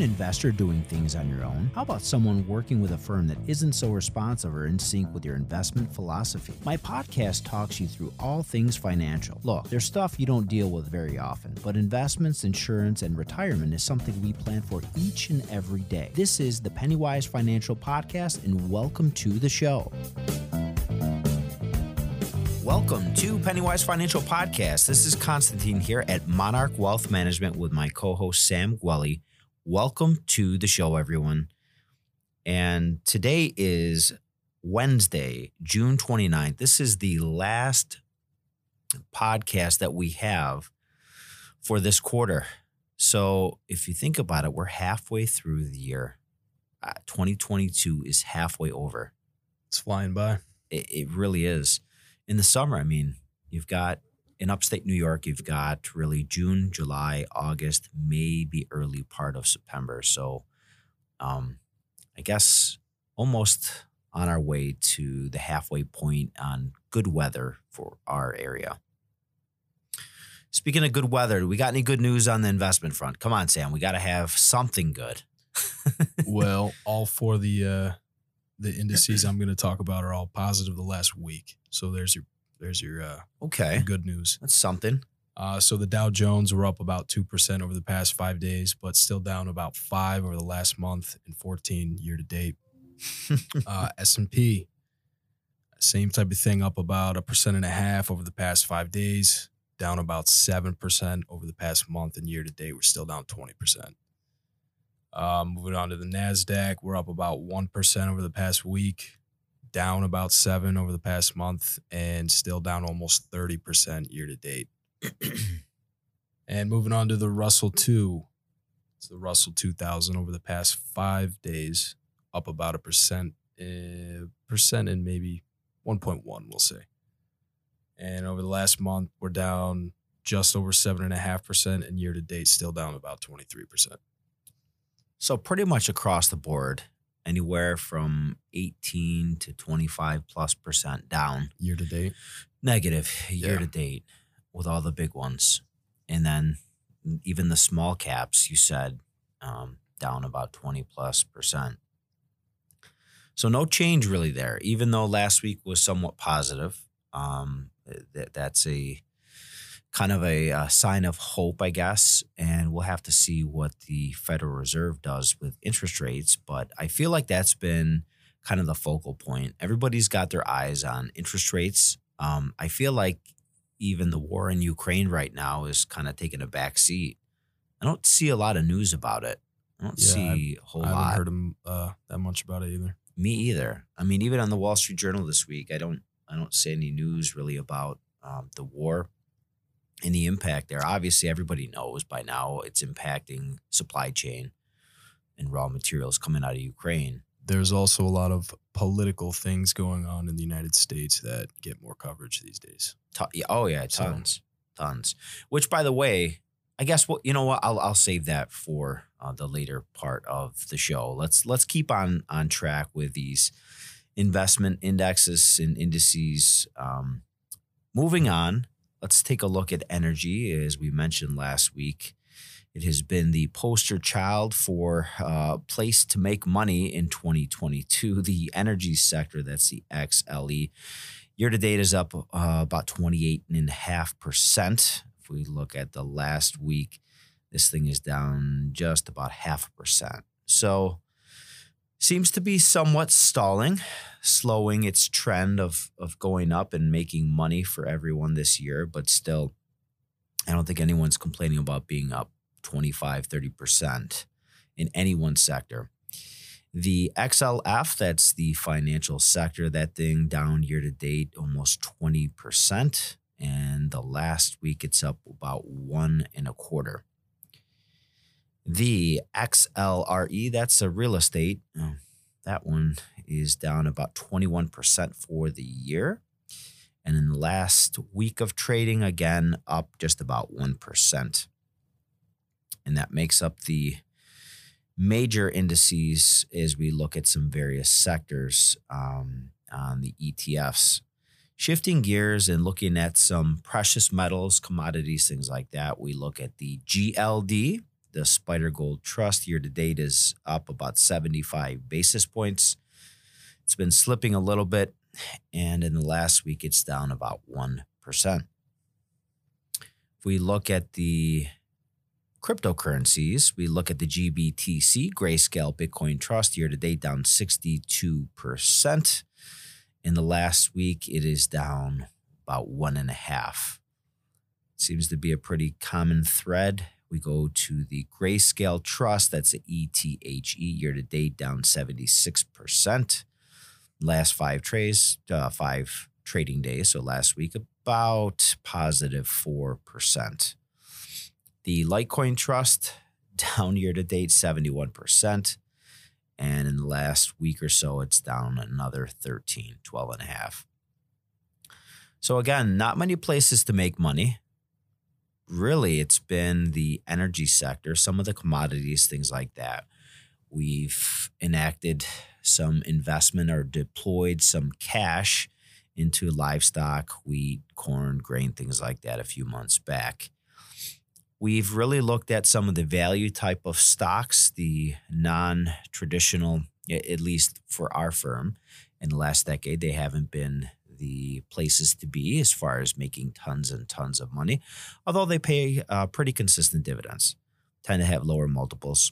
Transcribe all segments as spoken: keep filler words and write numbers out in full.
an investor doing things on your own? How about someone working with a firm that isn't so responsive or in sync with your investment philosophy? My podcast talks you through all things financial. Look, there's stuff you don't deal with very often, but investments, insurance, and retirement is something we plan for each and every day. This is the Pennywise Financial Podcast, and welcome to the show. Welcome to Pennywise Financial Podcast. This is Constantine here at Monarch Wealth Management with my co-host Sam Gueli. Welcome to the show, everyone. And today is Wednesday, June twenty-ninth. This is the last podcast that we have for this quarter. So if you think about it, we're halfway through the year. Uh, twenty twenty-two is halfway over. It's flying by. It, it really is. In the summer, I mean, you've got in upstate New York, you've got really June, July, August, maybe early part of September. So um, I guess almost on our way to the halfway point on good weather for our area. Speaking of good weather, we got any good news on the investment front? Come on, Sam, we got to have something good. Well, all for the uh, the indices I'm going to talk about are all positive the last week. So there's your there's your uh, okay good news. That's something. Uh, so the Dow Jones were up about two percent over the past five days, but still down about five over the last month and fourteen year to date. uh, S and P, same type of thing, up about a percent and a half over the past five days, down about seven percent over the past month and year to date. We're still down twenty percent. Uh, moving on to the NASDAQ, we're up about one percent over the past week, down about seven over the past month, and still down almost thirty percent year to date. And moving on to the Russell two, it's the Russell two thousand over the past five days, up about a percent, uh, percent and maybe one point one, we'll say. And over the last month, we're down just over seven point five percent, and year to date, still down about twenty-three percent. So pretty much across the board, anywhere from eighteen to twenty-five plus percent down. Year to date? Negative year yeah. to date with all the big ones. And then even the small caps, you said, um, down about twenty plus percent. So no change really there, even though last week was somewhat positive. Um, that, that's a kind of a, a sign of hope, I guess. And we'll have to see what the Federal Reserve does with interest rates. But I feel like that's been kind of the focal point. Everybody's got their eyes on interest rates. Um, I feel like even the war in Ukraine right now is kind of taking a back seat. I don't see a lot of news about it. I don't yeah, see I've, a whole I haven't lot. heard them, uh, that much about it either. Me either. I mean, even on the Wall Street Journal this week, I don't I don't see any news really about um, the war and the impact there. Obviously, everybody knows by now it's impacting supply chain and raw materials coming out of Ukraine. There's also a lot of political things going on in the United States that get more coverage these days. T- oh, yeah, tons, so. tons. Which, by the way, I guess, well, you know what, I'll, I'll save that for uh, the later part of the show. Let's let's keep on, on track with these investment indexes and indices. Um, moving on, let's take a look at energy. As we mentioned last week, it has been the poster child for a uh, place to make money in twenty twenty-two, the energy sector. That's the X L E. Year-to-date is up uh, about twenty-eight point five percent. If we look at the last week, this thing is down just about half a percent. So seems to be somewhat stalling, slowing its trend of of going up and making money for everyone this year. But still, I don't think anyone's complaining about being up twenty-five, thirty percent in any one sector. The X L F, that's the financial sector, that thing down year to date almost twenty percent. And the last week, it's up about one and a quarter. The X L R E, that's a real estate. Oh, that one is down about twenty-one percent for the year. And in the last week of trading, again, up just about one percent. And that makes up the major indices as we look at some various sectors um, on the E T Fs. Shifting gears and looking at some precious metals, commodities, things like that, we look at the G L D. The Spider Gold Trust year to date is up about seventy-five basis points. It's been slipping a little bit, and in the last week, it's down about one percent. If we look at the cryptocurrencies, we look at the G B T C, Grayscale Bitcoin Trust, year to date down sixty-two percent. In the last week, it is down about one and a half. Seems to be a pretty common thread. We go to the Grayscale Trust, that's an E T H E, year to date down seventy-six percent. Last five trades, uh, five trading days, so last week about positive four percent. The Litecoin Trust down year to date seventy-one percent, and in the last week or so it's down another thirteen, twelve and a half. So again, not many places to make money. Really, it's been the energy sector, some of the commodities, things like that. We've enacted some investment or deployed some cash into livestock, wheat, corn, grain, things like that a few months back. We've really looked at some of the value type of stocks, the non-traditional, at least for our firm. In the last decade, they haven't been the places to be as far as making tons and tons of money, although they pay uh, pretty consistent dividends, tend to have lower multiples.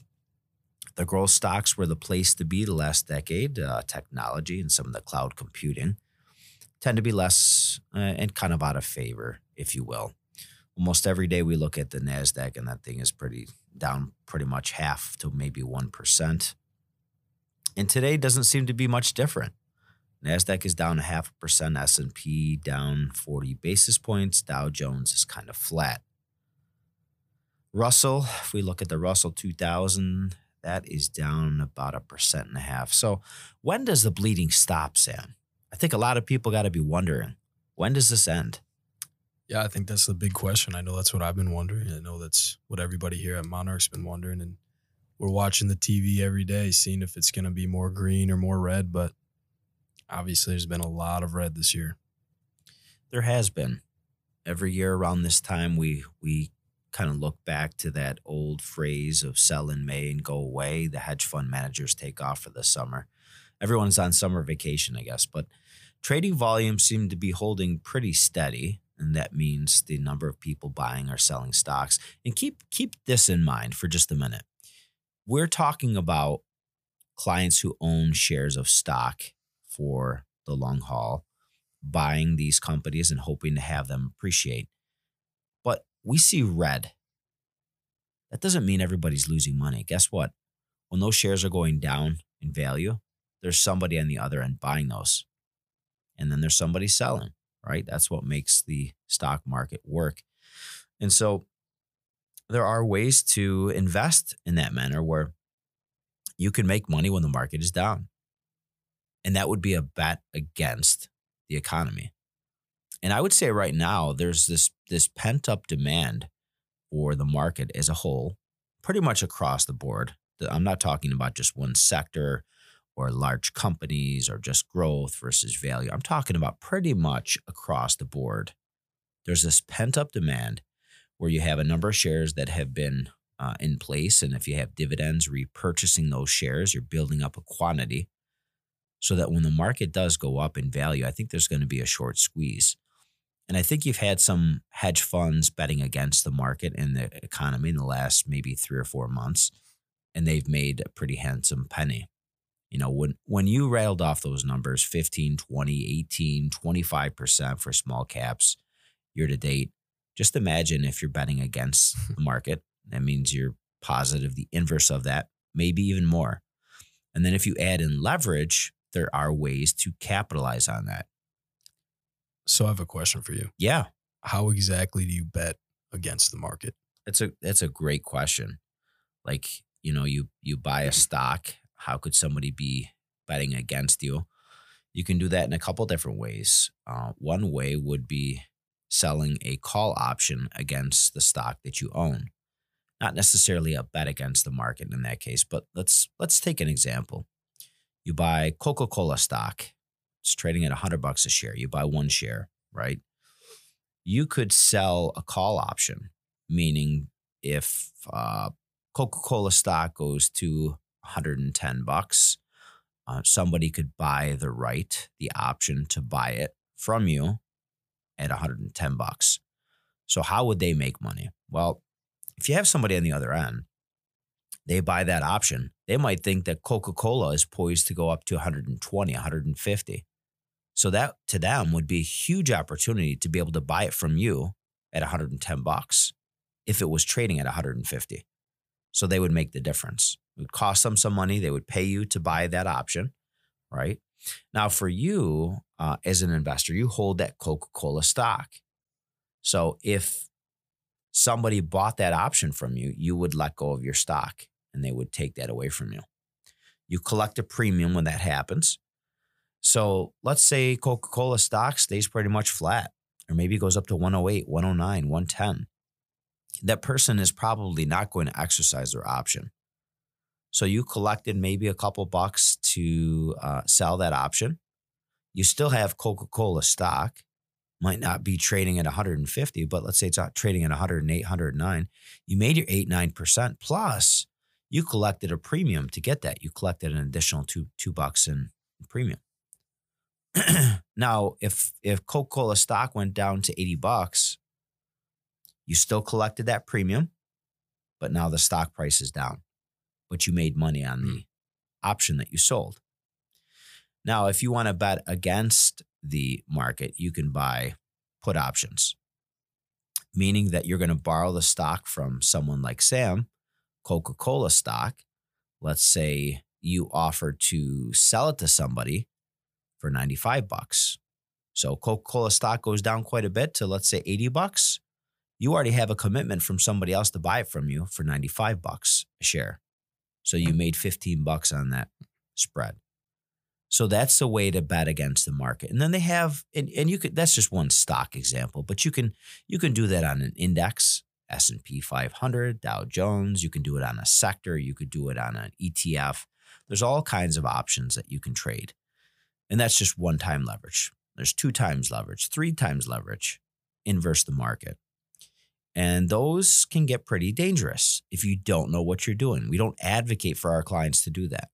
The growth stocks were the place to be the last decade, uh, technology and some of the cloud computing, tend to be less uh, and kind of out of favor, if you will. Almost every day we look at the NASDAQ and that thing is pretty down pretty much half to maybe one percent. And today doesn't seem to be much different. NASDAQ is down a half a percent, S and P down forty basis points, Dow Jones is kind of flat. Russell, if we look at the Russell two thousand, that is down about a percent and a half. So when does the bleeding stop, Sam? I think a lot of people got to be wondering, when does this end? Yeah, I think that's the big question. I know that's what I've been wondering. I know that's what everybody here at Monarch's been wondering. And we're watching the T V every day, seeing if it's going to be more green or more red. But obviously, there's been a lot of red this year. There has been. Every year around this time, we we kind of look back to that old phrase of sell in May and go away. The hedge fund managers take off for the summer. Everyone's on summer vacation, I guess, but trading volumes seem to be holding pretty steady, and that means the number of people buying or selling stocks. And keep keep this in mind for just a minute. We're talking about clients who own shares of stock for the long haul, buying these companies and hoping to have them appreciate. But we see red. That doesn't mean everybody's losing money. Guess what? When those shares are going down in value, there's somebody on the other end buying those. And then there's somebody selling, right? That's what makes the stock market work. And so there are ways to invest in that manner where you can make money when the market is down. And that would be a bet against the economy. And I would say right now, there's this, this pent-up demand for the market as a whole, pretty much across the board. I'm not talking about just one sector, or large companies, or just growth versus value. I'm talking about pretty much across the board. There's this pent-up demand where you have a number of shares that have been uh, in place, and if you have dividends, repurchasing those shares, you're building up a quantity so that when the market does go up in value, I think there's going to be a short squeeze. And I think you've had some hedge funds betting against the market and the economy in the last maybe three or four months, and they've made a pretty handsome penny. You know, when, when you rattled off those numbers, fifteen, twenty, eighteen, twenty-five percent for small caps year to date, just imagine if you're betting against the market. That means you're positive the inverse of that, maybe even more. And then if you add in leverage, there are ways to capitalize on that. So I have a question for you. Yeah. How exactly do you bet against the market? That's a, that's a great question. Like, you know, you, you buy a stock. How could somebody be betting against you? You can do that in a couple different ways. Uh, one way would be selling a call option against the stock that you own. Not necessarily a bet against the market in that case, but let's let's take an example. You buy Coca-Cola stock. It's trading at one hundred bucks a share. You buy one share, right? You could sell a call option, meaning if uh, Coca-Cola stock goes to one hundred ten bucks. Uh, somebody could buy the right, the option to buy it from you at one hundred ten bucks. So how would they make money? Well, if you have somebody on the other end, they buy that option. They might think that Coca-Cola is poised to go up to one hundred twenty, one hundred fifty. So that to them would be a huge opportunity to be able to buy it from you at one hundred ten bucks if it was trading at one hundred fifty. So they would make the difference. It would cost them some money. They would pay you to buy that option, right? Now for you uh, as an investor, you hold that Coca-Cola stock. So if somebody bought that option from you, you would let go of your stock and they would take that away from you. You collect a premium when that happens. So let's say Coca-Cola stock stays pretty much flat, or maybe it goes up to one oh eight, one oh nine, one ten. That person is probably not going to exercise their option. So you collected maybe a couple bucks to uh, sell that option. You still have Coca-Cola stock. Might not be trading at one hundred fifty, but let's say it's not trading at one hundred eight, one hundred nine. You made your eight, nine percent. Plus, you collected a premium to get that. You collected an additional two two bucks in premium. Now, if if Coca-Cola stock went down to eighty bucks, you still collected that premium, but now the stock price is down. But you made money on the option that you sold. Now, if you want to bet against the market, you can buy put options, meaning that you're going to borrow the stock from someone like Sam, Coca-Cola stock. Let's say you offer to sell it to somebody for ninety-five bucks. So Coca-Cola stock goes down quite a bit to, let's say, eighty bucks. You already have a commitment from somebody else to buy it from you for ninety-five bucks a share. So you made fifteen bucks on that spread. So that's the way to bet against the market. And then they have, and, and you could, that's just one stock example, but you can, you can do that on an index, S and P five hundred, Dow Jones. You can do it on a sector. You could do it on an E T F. There's all kinds of options that you can trade. And that's just one time leverage. There's two times leverage, three times leverage, inverse the market. And those can get pretty dangerous if you don't know what you're doing. We don't advocate for our clients to do that.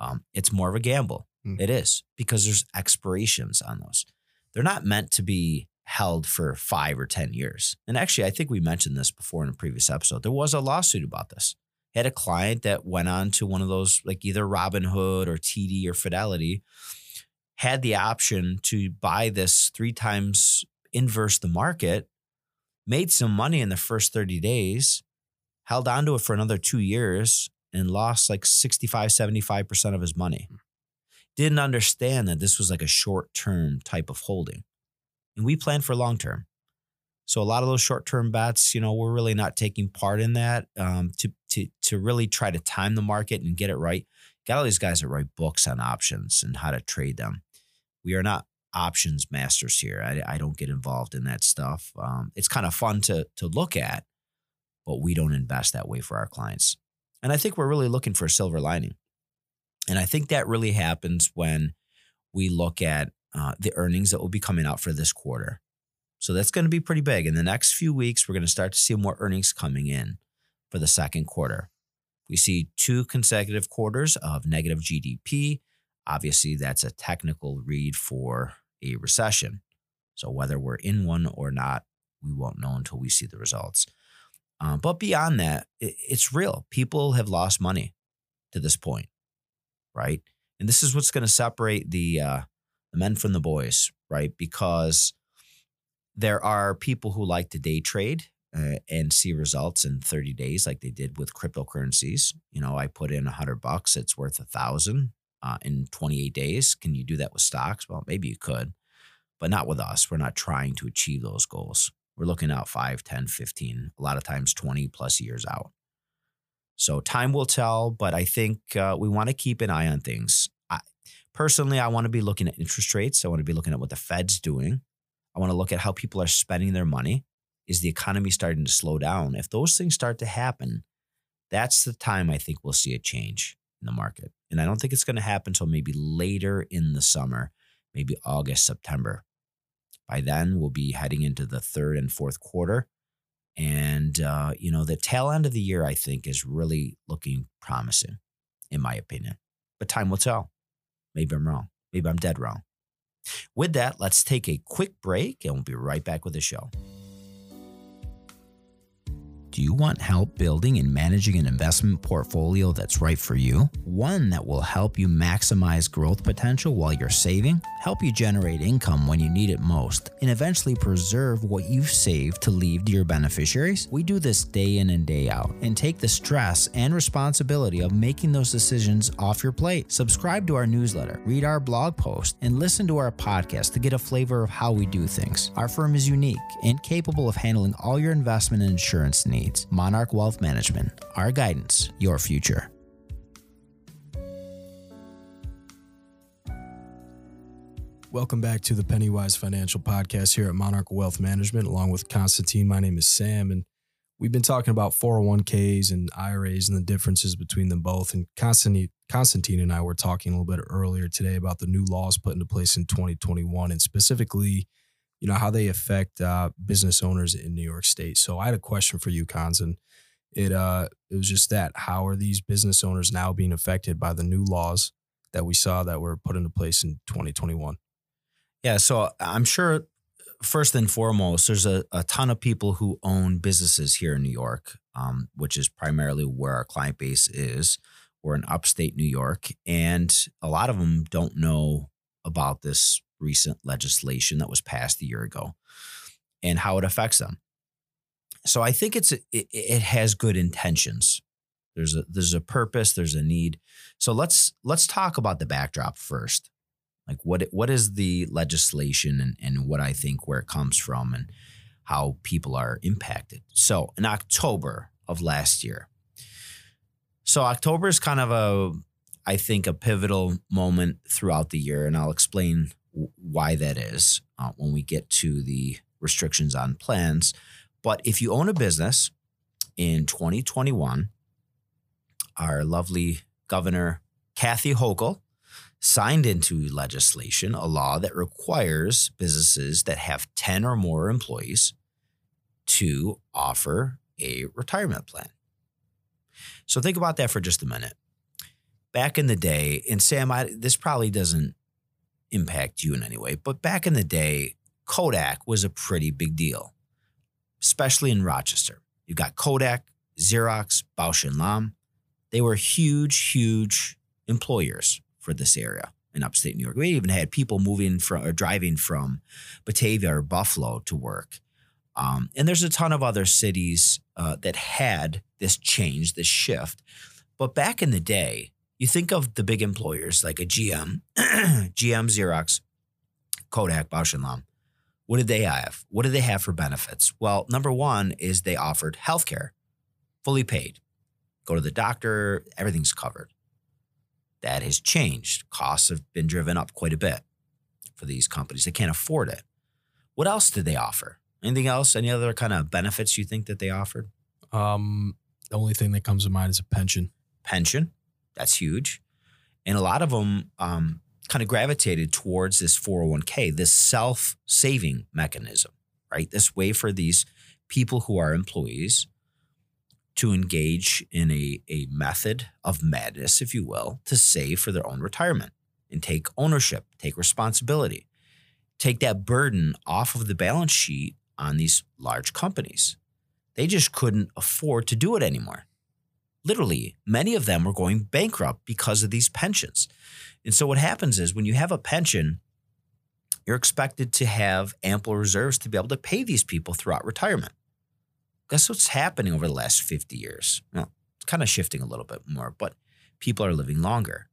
Um, it's more of a gamble. Mm. It is, because there's expirations on those. They're not meant to be held for five or ten years. And actually, I think we mentioned this before in a previous episode. There was a lawsuit about this. I had a client that went on to one of those, like either Robinhood or T D or Fidelity, had the option to buy this three times inverse the market, made some money in the first thirty days, held onto it for another two years, and lost like sixty-five, seventy-five percent of his money. Didn't understand that this was like a short-term type of holding. And we plan for long-term. So a lot of those short-term bets, you know, we're really not taking part in that um, to, to, to really try to time the market and get it right. Got all these guys that write books on options and how to trade them. We are not options masters here. I, I don't get involved in that stuff. Um, it's kind of fun to, to look at, but we don't invest that way for our clients. And I think we're really looking for a silver lining. And I think that really happens when we look at uh, the earnings that will be coming out for this quarter. So that's going to be pretty big. In the next few weeks, we're going to start to see more earnings coming in for the second quarter. We see two consecutive quarters of negative G D P. Obviously, that's a technical read for a recession. So whether we're in one or not, we won't know until we see the results. Um, but beyond that, it, it's real. People have lost money to this point, right? And this is what's going to separate the, uh, the men from the boys, right? Because there are people who like to day trade uh, and see results in thirty days like they did with cryptocurrencies. You know, I put in one hundred bucks, it's worth one thousand dollars uh, in twenty-eight days. Can you do that with stocks? Well, maybe you could, but not with us. We're not trying to achieve those goals. We're looking out five, ten, fifteen, a lot of times twenty plus years out. So time will tell, but I think uh, we want to keep an eye on things. I, personally, I want to be looking at interest rates. I want to be looking at what the Fed's doing. I want to look at how people are spending their money. Is the economy starting to slow down? If those things start to happen, that's the time I think we'll see a change in the market. And I don't think it's going to happen until maybe later in the summer, maybe August, September. By then, we'll be heading into the third and fourth quarter. And, uh, you know, the tail end of the year, I think, is really looking promising, in my opinion. But time will tell. Maybe I'm wrong. Maybe I'm dead wrong. With that, let's take a quick break and we'll be right back with the show. Do you want help building and managing an investment portfolio that's right for you? One that will help you maximize growth potential while you're saving, help you generate income when you need it most, and eventually preserve what you've saved to leave to your beneficiaries? We do this day in and day out and take the stress and responsibility of making those decisions off your plate. Subscribe to our newsletter, read our blog post, and listen to our podcast to get a flavor of how we do things. Our firm is unique and capable of handling all your investment and insurance needs. Monarch Wealth Management, our guidance, your future. Welcome back to the Pennywise Financial Podcast here at Monarch Wealth Management, along with Constantine. My name is Sam, and we've been talking about four oh one k's and I R As and the differences between them both. And Constantine, Constantine and I were talking a little bit earlier today about the new laws put into place in twenty twenty-one, and specifically, you know, how they affect uh, business owners in New York State. So I had a question for you, Cons, and it, uh, it was just that. How are these business owners now being affected by the new laws that we saw that were put into place in twenty twenty-one? Yeah, so I'm sure first and foremost, there's a, a ton of people who own businesses here in New York, um, which is primarily where our client base is. We're in upstate New York, and a lot of them don't know about this recent legislation that was passed a year ago and how it affects them. So I think it's it, it has good intentions. There's a there's a purpose, there's a need. So let's let's talk about the backdrop first. Like what what is the legislation and, and what I think where it comes from and how people are impacted. So in October of last year. So October is kind of a I think a pivotal moment throughout the year, and I'll explain why that is uh, when we get to the restrictions on plans. But if you own a business in twenty twenty-one, our lovely governor, Kathy Hochul, signed into legislation a law that requires businesses that have ten or more employees to offer a retirement plan. So think about that for just a minute. Back in the day, and Sam, I, this probably doesn't impact you in any way. But back in the day, Kodak was a pretty big deal, especially in Rochester. You've got Kodak, Xerox, Bausch and Lomb. They were huge, huge employers for this area in upstate New York. We even had people moving from or driving from Batavia or Buffalo to work. Um, and there's a ton of other cities uh, that had this change, this shift. But back in the day, you think of the big employers like a G M, G M, Xerox, Kodak, Bausch and Lomb. What did they have? What did they have for benefits? Well, number one is they offered healthcare, fully paid. Go to the doctor, everything's covered. That has changed. Costs have been driven up quite a bit for these companies. They can't afford it. What else did they offer? Anything else? Any other kind of benefits you think that they offered? Um, the only thing that comes to mind is a pension. Pension? That's huge. And a lot of them um, kind of gravitated towards this four oh one k, this self-saving mechanism, right? This way for these people who are employees to engage in a, a method of madness, if you will, to save for their own retirement and take ownership, take responsibility, take that burden off of the balance sheet on these large companies. They just couldn't afford to do it anymore. Literally, many of them were going bankrupt because of these pensions. And so what happens is when you have a pension, you're expected to have ample reserves to be able to pay these people throughout retirement. Guess what's happening over the last fifty years? Well, it's kind of shifting a little bit more, but people are living longer.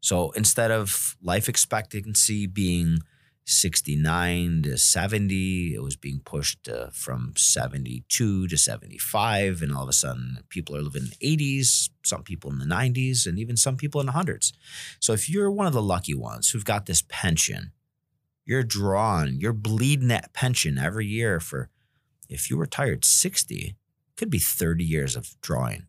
So instead of life expectancy being sixty-nine to seventy, it was being pushed uh, from seventy-two to seventy-five. And all of a sudden, people are living in the eighties, some people in the nineties, and even some people in the hundreds. So if you're one of the lucky ones who've got this pension, you're drawing, you're bleeding that pension every year for, if you retired sixty, could be thirty years of drawing.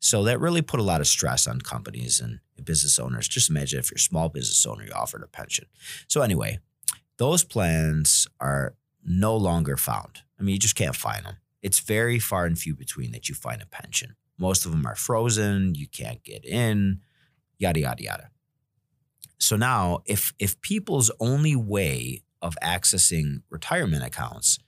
So that really put a lot of stress on companies and business owners. Just imagine if you're a small business owner, you offered a pension. So anyway, those plans are no longer found. I mean, you just can't find them. It's very far and few between that you find a pension. Most of them are frozen. You can't get in, yada, yada, yada. So now if if people's only way of accessing retirement accounts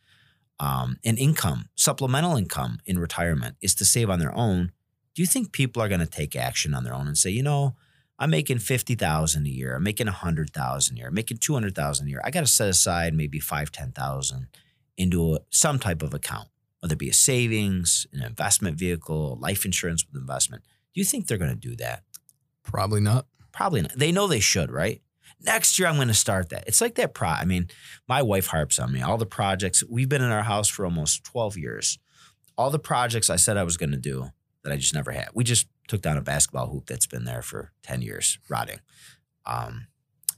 um, and income, supplemental income in retirement is to save on their own, do you think people are going to take action on their own and say, you know, I'm making fifty thousand dollars a year. I'm making one hundred thousand dollars a year. I'm making two hundred thousand dollars a year. I got to set aside maybe five thousand dollars, ten thousand dollars into a, some type of account, whether it be a savings, an investment vehicle, life insurance with investment. Do you think they're going to do that? Probably not. Probably not. They know they should, right? Next year, I'm going to start that. It's like that. Pro- I mean, my wife harps on me. All the projects, we've been in our house for almost twelve years. All the projects I said I was going to do that I just never had. We just took down a basketball hoop that's been there for ten years, rotting. Um,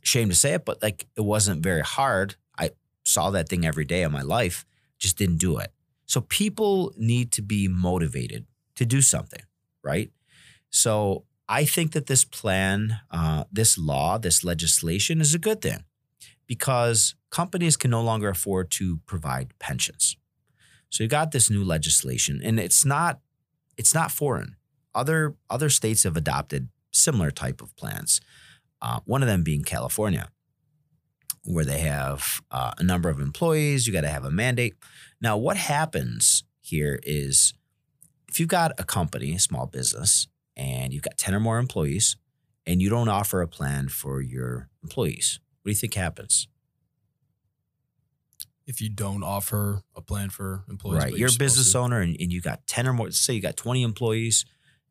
shame to say it, but like it wasn't very hard. I saw that thing every day of my life, just didn't do it. So people need to be motivated to do something, right? So I think that this plan, uh, this law, this legislation is a good thing because companies can no longer afford to provide pensions. So you got this new legislation, and it's not it's not foreign. Other other states have adopted similar type of plans, uh, one of them being California, where they have uh, a number of employees. You got to have a mandate. Now, what happens here is if you've got a company, a small business, and you've got ten or more employees, and you don't offer a plan for your employees, what do you think happens? If you don't offer a plan for employees? Right. You're a business owner, and, and you got ten or more, say you got twenty employees,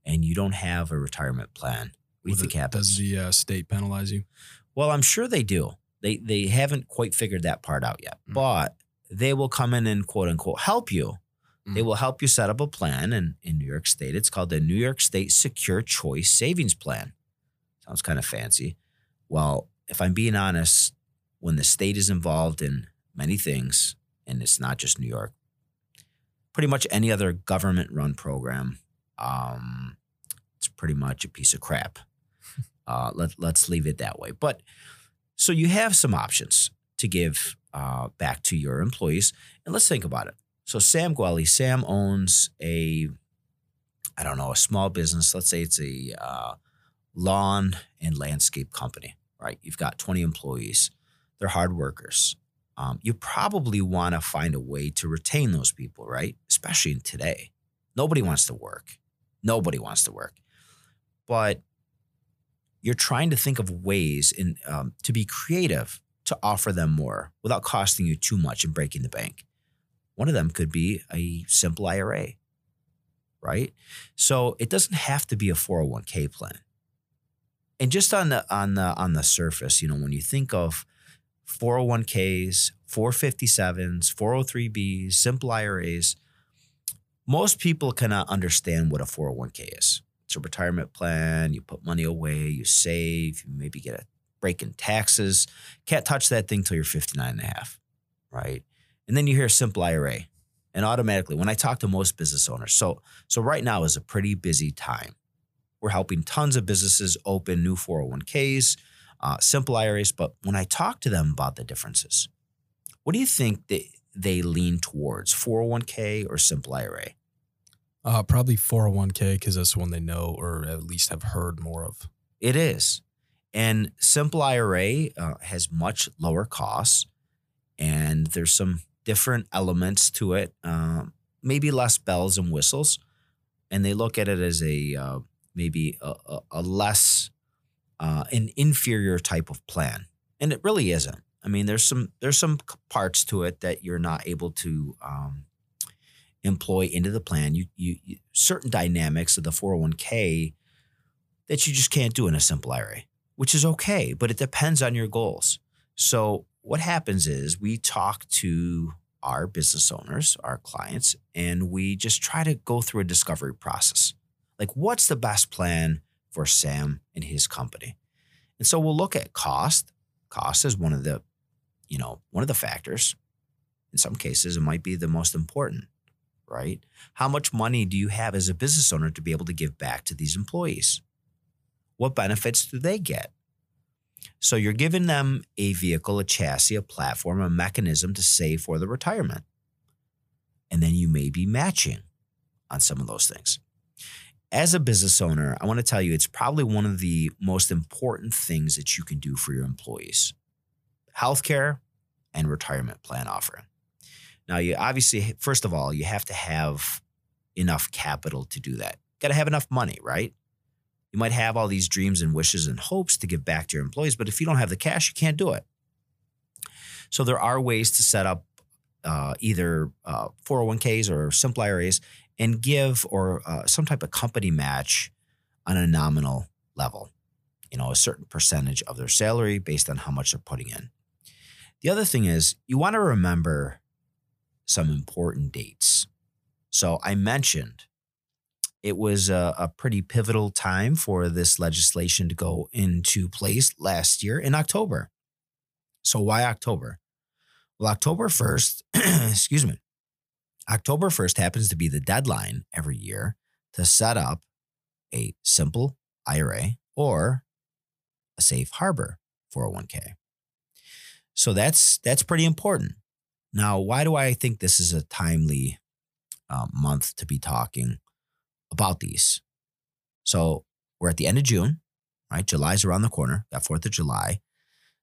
and you don't have a retirement plan. What do you think happens? Does the uh, state penalize you? Well, I'm sure they do. They, they haven't quite figured that part out yet, mm-hmm. but they will come in and quote unquote help you. They will help you set up a plan. And in New York State, it's called the New York State Secure Choice Savings Plan. Sounds kind of fancy. Well, if I'm being honest, when the state is involved in many things, and it's not just New York, pretty much any other government-run program, um, it's pretty much a piece of crap. uh, let, let's leave it that way. But so you have some options to give uh, back to your employees. And let's think about it. So Sam Gueli, Sam owns a, I don't know, a small business. Let's say it's a uh, lawn and landscape company, right? You've got twenty employees. They're hard workers. Um, you probably want to find a way to retain those people, right? Especially in today. Nobody wants to work. Nobody wants to work. But you're trying to think of ways in um, to be creative to offer them more without costing you too much and breaking the bank. One of them could be a simple I R A, right? So it doesn't have to be a four oh one k plan. And just on the on the on the surface, you know, when you think of four oh one k's, four fifty-sevens, four oh three b's, simple I R As, most people cannot understand what a four oh one k is. It's a retirement plan. You put money away, you save, you maybe get a break in taxes. Can't touch that thing till you're fifty-nine and a half, right? And then you hear simple I R A, and automatically when I talk to most business owners, so so right now is a pretty busy time. We're helping tons of businesses open new four oh one k's, uh, simple I R As. But when I talk to them about the differences, what do you think that they lean towards, four oh one k or simple I R A? Uh, probably four oh one k because that's the one they know or at least have heard more of. It is. And simple I R A uh, has much lower costs, and there's some different elements to it, um, maybe less bells and whistles. And they look at it as a uh, maybe a, a, a less, uh, an inferior type of plan. And it really isn't. I mean, there's some there's some parts to it that you're not able to um, employ into the plan. You, you, you certain dynamics of the four oh one k that you just can't do in a simple I R A, which is okay, but it depends on your goals. So what happens is we talk to our business owners, our clients, and we just try to go through a discovery process. Like, what's the best plan for Sam and his company? And so we'll look at cost. Cost is one of the, you know, one of the factors. In some cases, it might be the most important, right? How much money do you have as a business owner to be able to give back to these employees? What benefits do they get? So you're giving them a vehicle, a chassis, a platform, a mechanism to save for the retirement. And then you may be matching on some of those things. As a business owner, I want to tell you, it's probably one of the most important things that you can do for your employees. Healthcare and retirement plan offering. Now, you obviously, first of all, you have to have enough capital to do that. Got to have enough money, right? You might have all these dreams and wishes and hopes to give back to your employees, but if you don't have the cash, you can't do it. So there are ways to set up uh, either uh, four oh one k's or simple I R As and give or uh, some type of company match on a nominal level, you know, a certain percentage of their salary based on how much they're putting in. The other thing is you want to remember some important dates. So I mentioned it was a, a pretty pivotal time for this legislation to go into place last year in October. So why October? Well, October first, excuse me, October first happens to be the deadline every year to set up a simple I R A or a safe harbor four oh one k. So that's that's pretty important. Now, why do I think this is a timely uh, month to be talking about these? So we're at the end of June, right? July's around the corner, that fourth of July.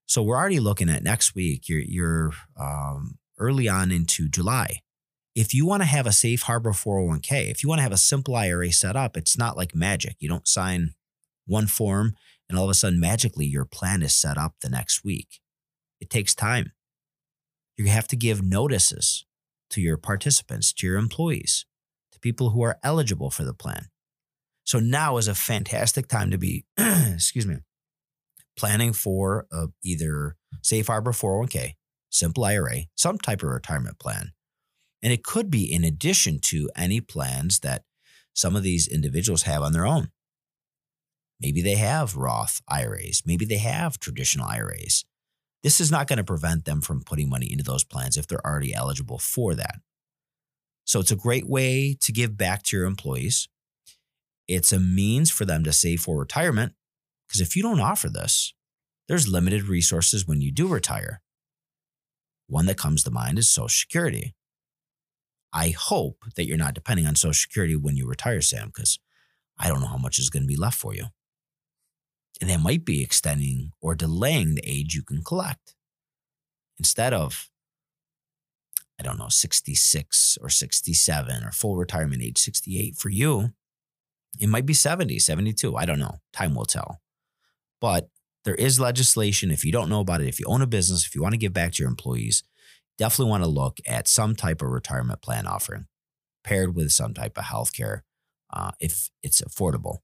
So we're already looking at next week. You're, you're um, early on into July. If you want to have a safe harbor four oh one k, if you want to have a simple I R A set up, it's not like magic. You don't sign one form and all of a sudden magically your plan is set up the next week. It takes time. You have to give notices to your participants, to your employees, to people who are eligible for the plan. So now is a fantastic time to be, excuse me, planning for a, either safe harbor four oh one k, simple I R A, some type of retirement plan. And it could be in addition to any plans that some of these individuals have on their own. Maybe they have Roth I R As. Maybe they have traditional I R As. This is not going to prevent them from putting money into those plans if they're already eligible for that. So it's a great way to give back to your employees. It's a means for them to save for retirement, because if you don't offer this, there's limited resources when you do retire. One that comes to mind is Social Security. I hope that you're not depending on Social Security when you retire, Sam, because I don't know how much is going to be left for you. And that might be extending or delaying the age you can collect. Instead of, I don't know, sixty-six or sixty-seven or full retirement age sixty-eight for you, it might be seventy, seventy-two. I don't know. Time will tell. But there is legislation. If you don't know about it, if you own a business, if you want to give back to your employees, definitely want to look at some type of retirement plan offering paired with some type of healthcare uh, if it's affordable.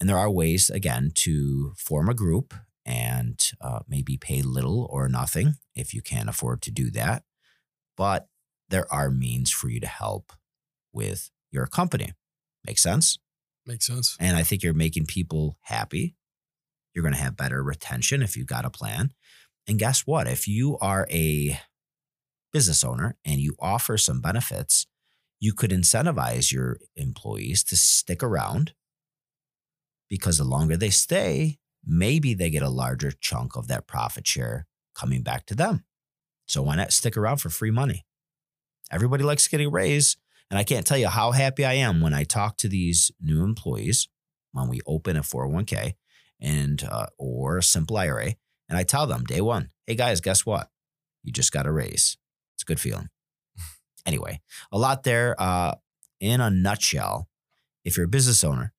And there are ways, again, to form a group and uh, maybe pay little or nothing if you can't afford to do that. But there are means for you to help with your company. Make sense? Makes sense. And I think you're making people happy. You're going to have better retention if you've got a plan. And guess what? If you are a business owner and you offer some benefits, you could incentivize your employees to stick around. Because the longer they stay, maybe they get a larger chunk of that profit share coming back to them. So why not stick around for free money? Everybody likes getting a raise. And I can't tell you how happy I am when I talk to these new employees when we open a four oh one k and uh, or a simple I R A. And I tell them day one, hey, guys, guess what? You just got a raise. It's a good feeling. Anyway, a lot there. Uh, in a nutshell, if you're a business owner,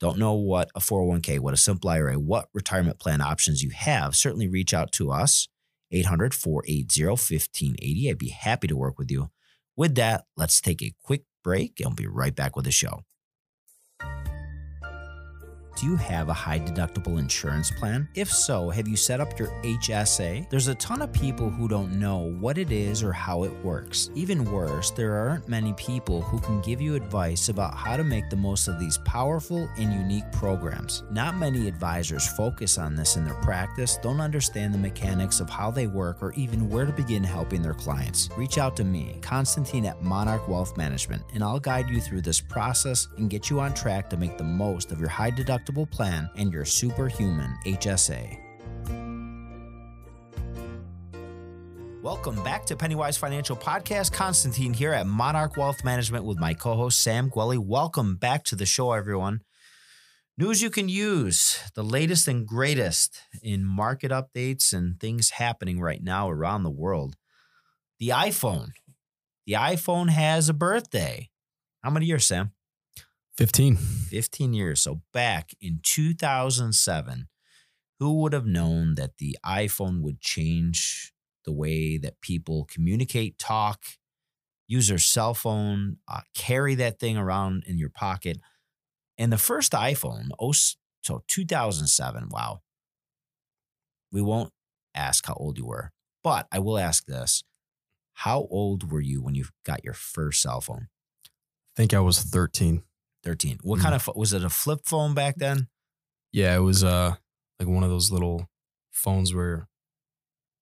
don't know what a four oh one k, what a simple I R A, what retirement plan options you have, certainly reach out to us, eight hundred, four eighty, fifteen eighty. I'd be happy to work with you. With that, let's take a quick break and we'll be right back with the show. Do you have a high deductible insurance plan? If so, have you set up your H S A? There's a ton of people who don't know what it is or how it works. Even worse, there aren't many people who can give you advice about how to make the most of these powerful and unique programs. Not many advisors focus on this in their practice, don't understand the mechanics of how they work, or even where to begin helping their clients. Reach out to me, Constantine at Monarch Wealth Management, and I'll guide you through this process and get you on track to make the most of your high deductible plan and your superhuman H S A. Welcome back to Pennywise Financial Podcast. Constantine here at Monarch Wealth Management with my co-host, Sam Gueli. Welcome back to the show, everyone. News you can use, the latest and greatest in market updates and things happening right now around the world. The iPhone. The iPhone has a birthday. How many years, Sam? fifteen. fifteen years. So back in two thousand seven, who would have known that the iPhone would change the way that people communicate, talk, use their cell phone, uh, carry that thing around in your pocket? And the first iPhone, oh, so two thousand seven, wow. We won't ask how old you were, but I will ask this. How old were you when you got your first cell phone? I think I was thirteen. thirteen. What mm. kind of, was it a flip phone back then? Yeah, it was uh, like one of those little phones where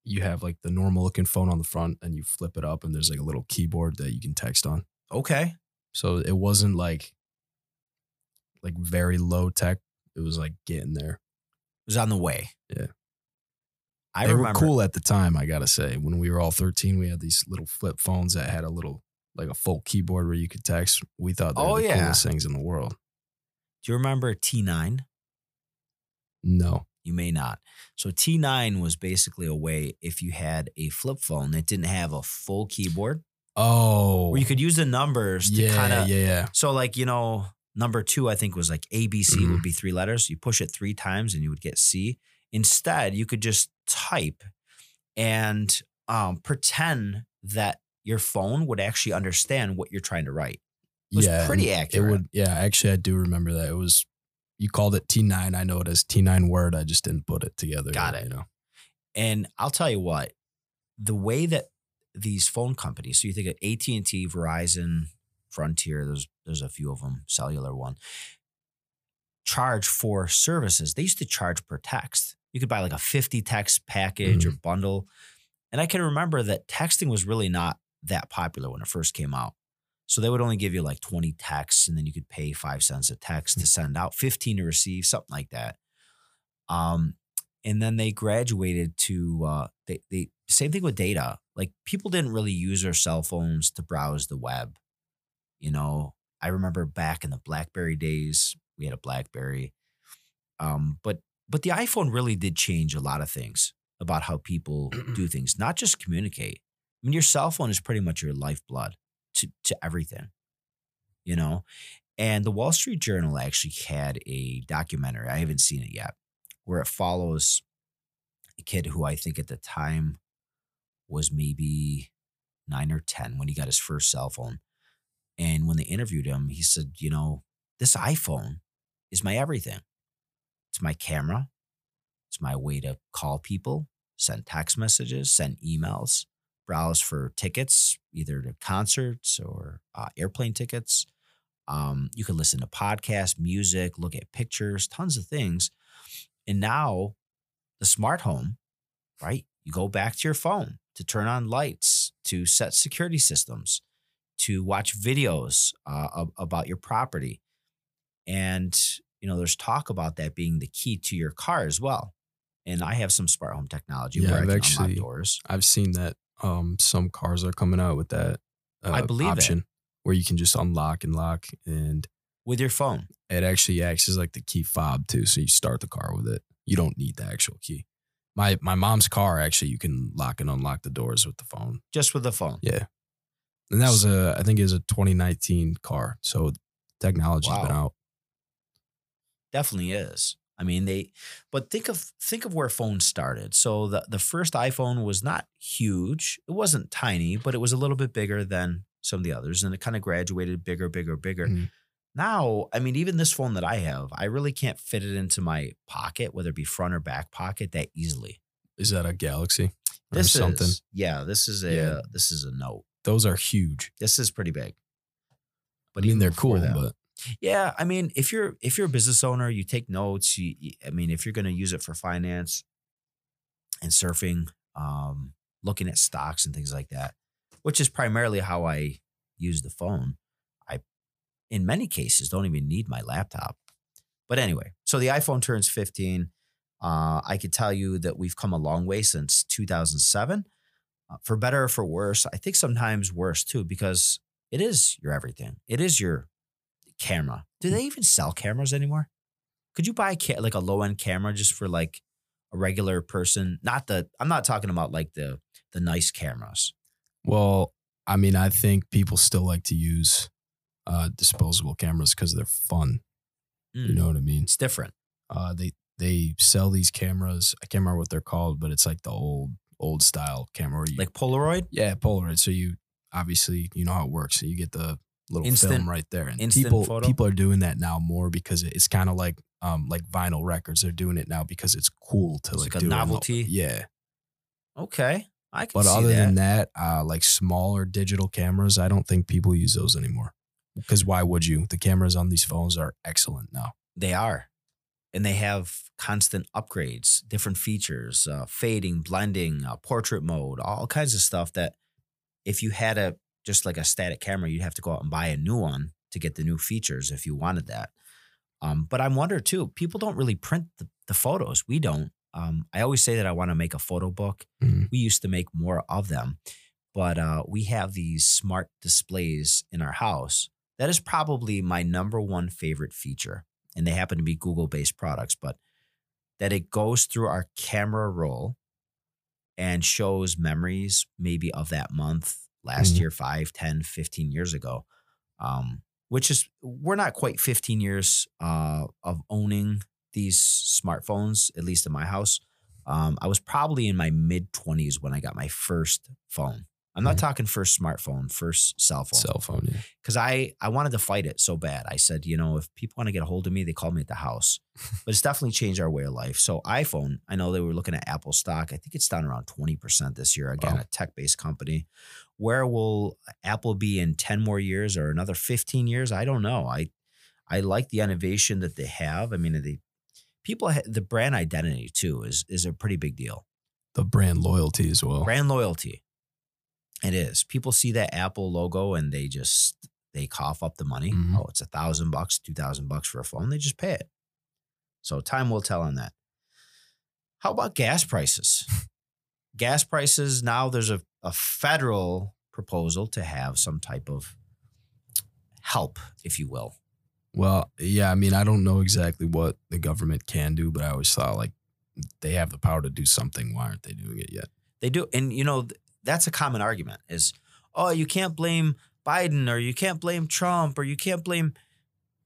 you have like the normal looking phone on the front and you flip it up and there's like a little keyboard that you can text on. Okay. So it wasn't like, like very low tech. It was like getting there. It was on the way. Yeah. I they remember. Were cool at the time, I got to say. When we were all thirteen, we had these little flip phones that had a little, like a full keyboard where you could text. We thought they oh, were the yeah. coolest things in the world. Do you remember T nine? No. You may not. So T nine was basically a way if you had a flip phone that didn't have a full keyboard. Oh. Where you could use the numbers to yeah, kind of. Yeah, yeah. So like, you know, number two, I think was like A B C mm-hmm. would be three letters. You push it three times and you would get C. Instead, you could just type and um, pretend that your phone would actually understand what you're trying to write. It was yeah, pretty accurate. It would, yeah, actually, I do remember that. It was, you called it T nine. I know it as T nine Word. I just didn't put it together. Got it. You know? And I'll tell you what, the way that these phone companies, so you think of A T and T, Verizon, Frontier, there's, there's a few of them, cellular one, charge for services. They used to charge per text. You could buy like a fifty text package mm-hmm. or bundle. And I can remember that texting was really not that popular when it first came out. So they would only give you like twenty texts and then you could pay five cents a text mm-hmm. to send out, fifteen to receive, something like that. Um, and then they graduated to, uh, they, they same thing with data. Like people didn't really use their cell phones to browse the web. You know, I remember back in the BlackBerry days, we had a BlackBerry. Um, but but the iPhone really did change a lot of things about how people do things, not just communicate. I mean, your cell phone is pretty much your lifeblood to, to everything, you know? And the Wall Street Journal actually had a documentary. I haven't seen it yet, where it follows a kid who I think at the time was maybe nine or ten when he got his first cell phone. And when they interviewed him, he said, you know, this iPhone is my everything. It's my camera. It's my way to call people, send text messages, send emails, browse for tickets, either to concerts or uh, airplane tickets. Um, you can listen to podcasts, music, look at pictures, tons of things. And now the smart home, right? You go back to your phone to turn on lights, to set security systems, to watch videos uh, about your property. And, you know, there's talk about that being the key to your car as well. And I have some smart home technology yeah, where I've I can actually, unlock doors. I've seen that um, some cars are coming out with that uh, I believe option it. Where you can just unlock and lock. And with your phone. It actually acts as like the key fob too. So you start the car with it. You don't need the actual key. My, my mom's car, actually, you can lock and unlock the doors with the phone. Just with the phone. Yeah. And that was a, I think it was a twenty nineteen car. So technology's wow. been out. Definitely is. I mean, they, but think of, think of where phones started. So the, the first iPhone was not huge. It wasn't tiny, but it was a little bit bigger than some of the others. And it kind of graduated bigger, bigger, bigger. Mm-hmm. Now, I mean, even this phone that I have, I really can't fit it into my pocket, whether it be front or back pocket, that easily. Is that a Galaxy or this something? Is, yeah, this is a, yeah. this is a Note. Those are huge. This is pretty big. But I mean, they're cool, them, but. Yeah. I mean, if you're, if you're a business owner, you take notes. You, I mean, if you're going to use it for finance and surfing, um, looking at stocks and things like that, which is primarily how I use the phone. I, in many cases, don't even need my laptop. But anyway, so the iPhone turns fifteen. Uh, I could tell you that we've come a long way since two thousand seven. uh, for better or for worse. I think sometimes worse too, because it is your everything. It is your camera. Do they even sell cameras anymore? Could you buy a ca- like a low end camera just for like a regular person? Not the, I'm not talking about like the, the nice cameras. Well, I mean, I think people still like to use uh, disposable cameras because they're fun. Mm. You know what I mean? It's different. Uh, they, They sell these cameras. I can't remember what they're called, but it's like the old, old style camera. You, like Polaroid? Yeah, Polaroid. So you obviously, you know how it works. So you get the little instant film right there. And instant people, photo. People are doing that now more because it's kind of like um like vinyl records. They're doing it now because it's cool to it's like, like a do novelty. It. Yeah. Okay. I can but see that. But other than that, uh, like smaller digital cameras, I don't think people use those anymore. Because why would you? The cameras on these phones are excellent now. They are. And they have constant upgrades, different features, uh, fading, blending, uh, portrait mode, all kinds of stuff that if you had a just like a static camera, you'd have to go out and buy a new one to get the new features if you wanted that. Um, but I'm wondering too, people don't really print the, the photos. We don't. Um, I always say that I want to make a photo book. Mm-hmm. We used to make more of them, but uh, we have these smart displays in our house. That is probably my number one favorite feature. And they happen to be Google-based products, but that it goes through our camera roll and shows memories maybe of that month, last mm-hmm. year, five, ten, fifteen years ago, um, which is, we're not quite fifteen years uh, of owning these smartphones, at least in my house. Um, I was probably in my mid-twenties when I got my first phone. I'm not talking first smartphone, first cell phone. Cell phone, yeah. Because I, I wanted to fight it so bad. I said, you know, if people want to get a hold of me, they call me at the house. But it's definitely changed our way of life. So iPhone, I know they were looking at Apple stock. I think it's down around twenty percent this year. Again, wow. A tech-based company. Where will Apple be in ten more years or another fifteen years? I don't know. I I like the innovation that they have. I mean, they people the brand identity too is is a pretty big deal. The brand loyalty as well. Brand loyalty. It is. People see that Apple logo and they just, they cough up the money. Mm-hmm. Oh, it's a thousand bucks, two thousand bucks for a phone. They just pay it. So time will tell on that. How about gas prices? Gas prices. Now there's a, a federal proposal to have some type of help, if you will. Well, yeah. I mean, I don't know exactly what the government can do, but I always thought like they have the power to do something. Why aren't they doing it yet? They do. And you know, th- That's a common argument is, oh, you can't blame Biden or you can't blame Trump or you can't blame.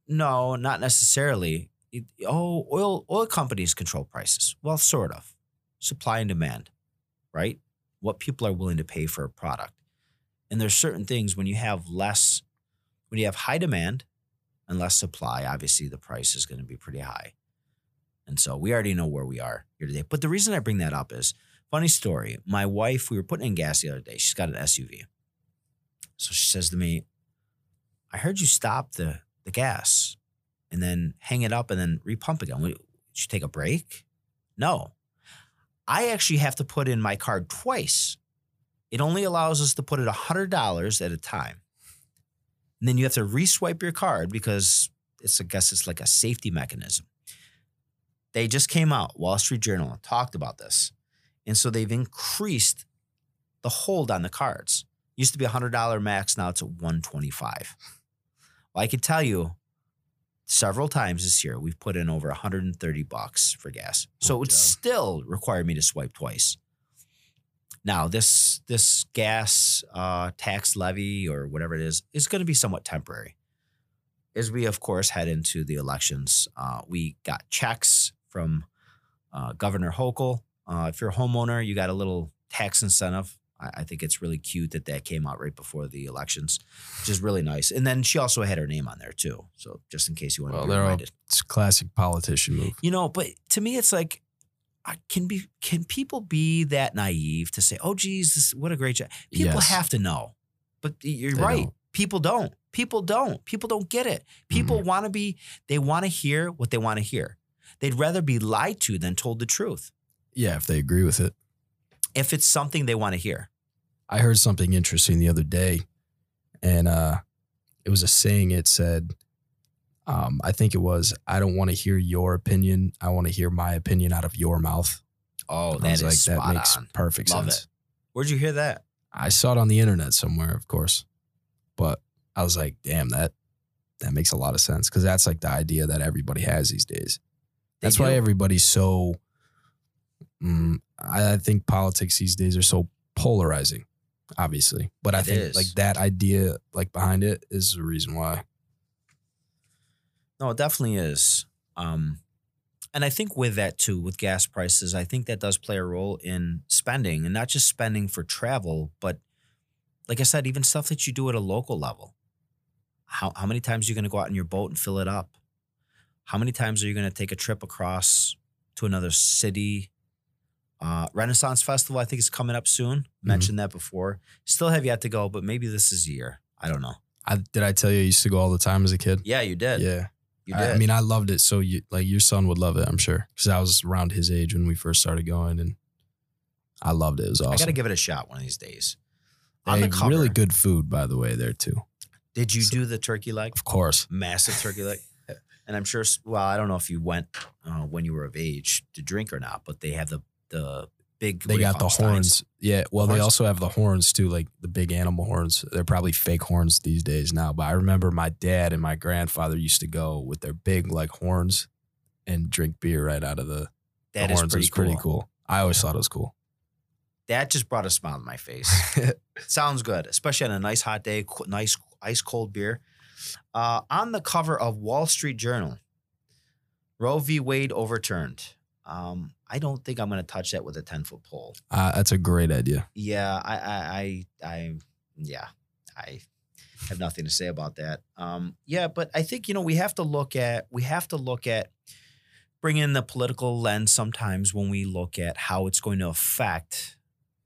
No, not necessarily. It, oh, oil oil companies control prices. Well, sort of. Supply and demand, right? What people are willing to pay for a product. And there's certain things when you have less, when you have high demand and less supply, obviously the price is going to be pretty high. And so we already know where we are here today. But the reason I bring that up is, funny story. My wife, we were putting in gas the other day. She's got an S U V. So she says to me, I heard you stop the, the gas and then hang it up and then repump again. Did you take a break? No. I actually have to put in my card twice. It only allows us to put it one hundred dollars at a time. And then you have to re-swipe your card because it's, I guess it's like a safety mechanism. They just came out. Wall Street Journal talked about this. And so they've increased the hold on the cards. Used to be one hundred dollars max. Now it's at one hundred twenty-five dollars. Well, I can tell you several times this year, we've put in over one hundred thirty bucks for gas. So it would still require me to swipe twice. Now, this this gas uh, tax levy or whatever it is, is going to be somewhat temporary. As we, of course, head into the elections, uh, we got checks from uh, Governor Hochul. Uh, if you're a homeowner, you got a little tax incentive. I, I think it's really cute that that came out right before the elections, which is really nice. And then she also had her name on there too. So just in case you want well, to be reminded. All, it's a classic politician move. You know, but to me, it's like, I can be can people be that naive to say, oh, geez, this, what a great job. People yes. have to know. But you're they right. Don't. People don't. People don't. People don't get it. People mm. want to be, they want to hear what they want to hear. They'd rather be lied to than told the truth. Yeah, if they agree with it. If it's something they want to hear. I heard something interesting the other day, and uh, it was a saying. It said, um, I think it was, I don't want to hear your opinion. I want to hear my opinion out of your mouth. Oh, that is like, spot on. That makes perfect sense. Love it. Where'd you hear that? I saw it on the internet somewhere, of course. But I was like, damn, that that makes a lot of sense. Because that's like the idea that everybody has these days. They that's do. Why everybody's so, mm, I, I think politics these days are so polarizing, obviously. But it I think is. like that idea like behind it is the reason why. No, it definitely is. Um, and I think with that too, with gas prices, I think that does play a role in spending, and not just spending for travel, but like I said, even stuff that you do at a local level. How how many times are you going to go out in your boat and fill it up? How many times are you going to take a trip across to another city? Uh, Renaissance Festival, I think, is coming up soon. Mm-hmm. Mentioned that before. Still have yet to go, but maybe this is a year. I don't know. I, did I tell you I used to go all the time as a kid? Yeah, you did. Yeah. You did. I mean, I loved it. So, you, like, your son would love it, I'm sure. Because I was around his age when we first started going, and I loved it. It was awesome. I got to give it a shot one of these days. On the cover. Really good food, by the way, there, too. Did you so, do the turkey leg? Of course. Massive turkey leg. And I'm sure, well, I don't know if you went uh, when you were of age to drink or not, but they have the, the big. They got the horns. Yeah, well, the horns? They also have the horns, too, like the big animal horns. They're probably fake horns these days now. But I remember my dad and my grandfather used to go with their big, like, horns and drink beer right out of the, that the horns. That is pretty cool. pretty cool. I always yeah. thought it was cool. That just brought a smile to my face. Sounds good, especially on a nice hot day, nice ice-cold beer. Uh, on the cover of Wall Street Journal, Roe v. Wade overturned. Um, I don't think I'm going to touch that with a ten-foot pole. Uh, that's a great idea. Yeah, I, I, I, I, yeah, I have nothing to say about that. Um, yeah, but I think you know we have to look at we have to look at bring in the political lens sometimes when we look at how it's going to affect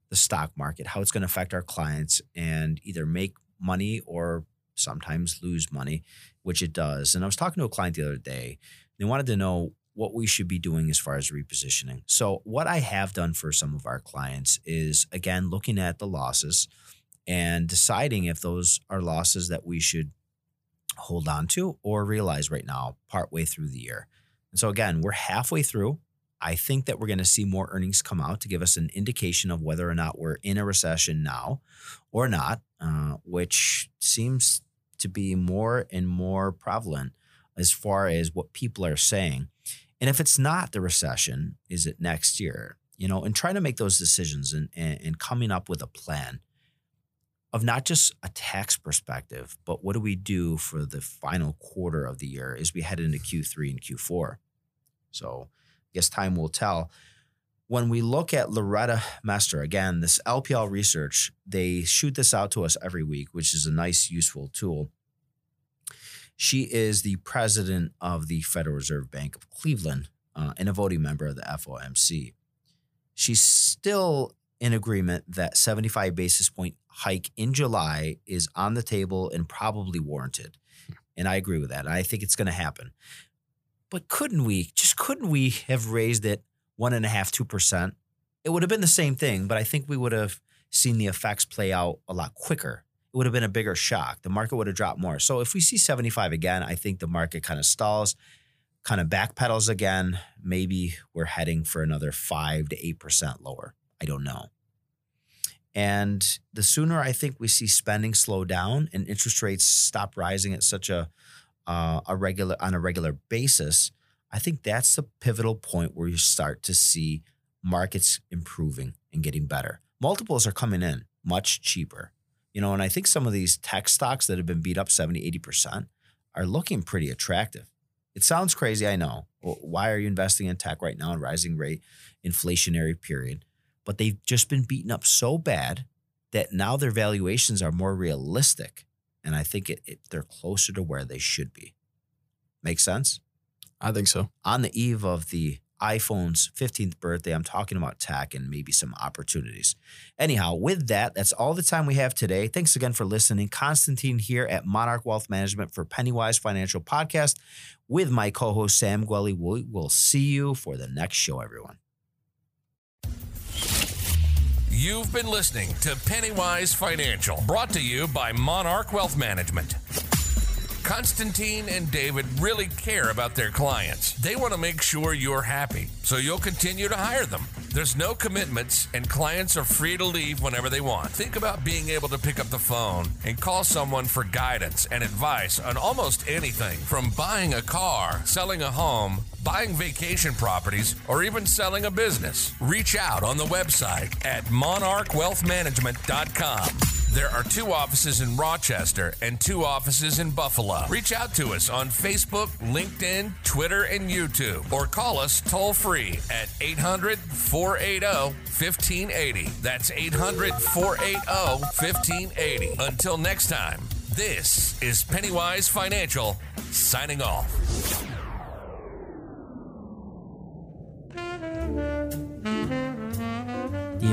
the stock market, how it's going to affect our clients and either make money or sometimes lose money, which it does. And I was talking to a client the other day. They wanted to know what we should be doing as far as repositioning. So what I have done for some of our clients is, again, looking at the losses and deciding if those are losses that we should hold on to or realize right now, partway through the year. And so, again, we're halfway through. I think that we're going to see more earnings come out to give us an indication of whether or not we're in a recession now or not, uh, which seems to be more and more prevalent as far as what people are saying. And if it's not the recession, is it next year? You know, and trying to make those decisions and, and, and coming up with a plan of not just a tax perspective, but what do we do for the final quarter of the year as we head into Q three and Q four? So guess time will tell. When we look at Loretta Mester, again, this L P L research, they shoot this out to us every week, which is a nice, useful tool. She is the president of the Federal Reserve Bank of Cleveland uh, and a voting member of the F O M C. She's still in agreement that seventy-five basis point hike in July is on the table and probably warranted. And I agree with that. I think it's going to happen. But couldn't we, just couldn't we have raised it one and a half, two percent? It would have been the same thing, but I think we would have seen the effects play out a lot quicker. It would have been a bigger shock. The market would have dropped more. So if we see seventy-five again, I think the market kind of stalls, kind of backpedals again. Maybe we're heading for another five to eight percent lower. I don't know. And the sooner I think we see spending slow down and interest rates stop rising at such a Uh, a regular on a regular basis, I think that's the pivotal point where you start to see markets improving and getting better. Multiples are coming in much cheaper. You know, and I think some of these tech stocks that have been beat up seventy, eighty percent are looking pretty attractive. It sounds crazy, I know. Why are you investing in tech right now in rising rate, inflationary period? But they've just been beaten up so bad that now their valuations are more realistic. And I think it, it, they're closer to where they should be. Make sense? I think so. On the eve of the iPhone's fifteenth birthday, I'm talking about tech and maybe some opportunities. Anyhow, with that, that's all the time we have today. Thanks again for listening. Constantine here at Monarch Wealth Management for Pennywise Financial Podcast with my co-host Sam Gueli. We'll, we'll see you for the next show, everyone. You've been listening to Pennywise Financial, brought to you by Monarch Wealth Management. Constantine and David really care about their clients. They want to make sure you're happy, so you'll continue to hire them. There's no commitments, and clients are free to leave whenever they want. Think about being able to pick up the phone and call someone for guidance and advice on almost anything, from buying a car, selling a home, buying vacation properties, or even selling a business. Reach out on the website at monarch wealth management dot com. There are two offices in Rochester and two offices in Buffalo. Reach out to us on Facebook, LinkedIn, Twitter, and YouTube, or call us toll-free at eight hundred, four eighty, fifteen eighty. That's eight hundred, four eighty, fifteen eighty. Until next time, this is Pennywise Financial signing off. The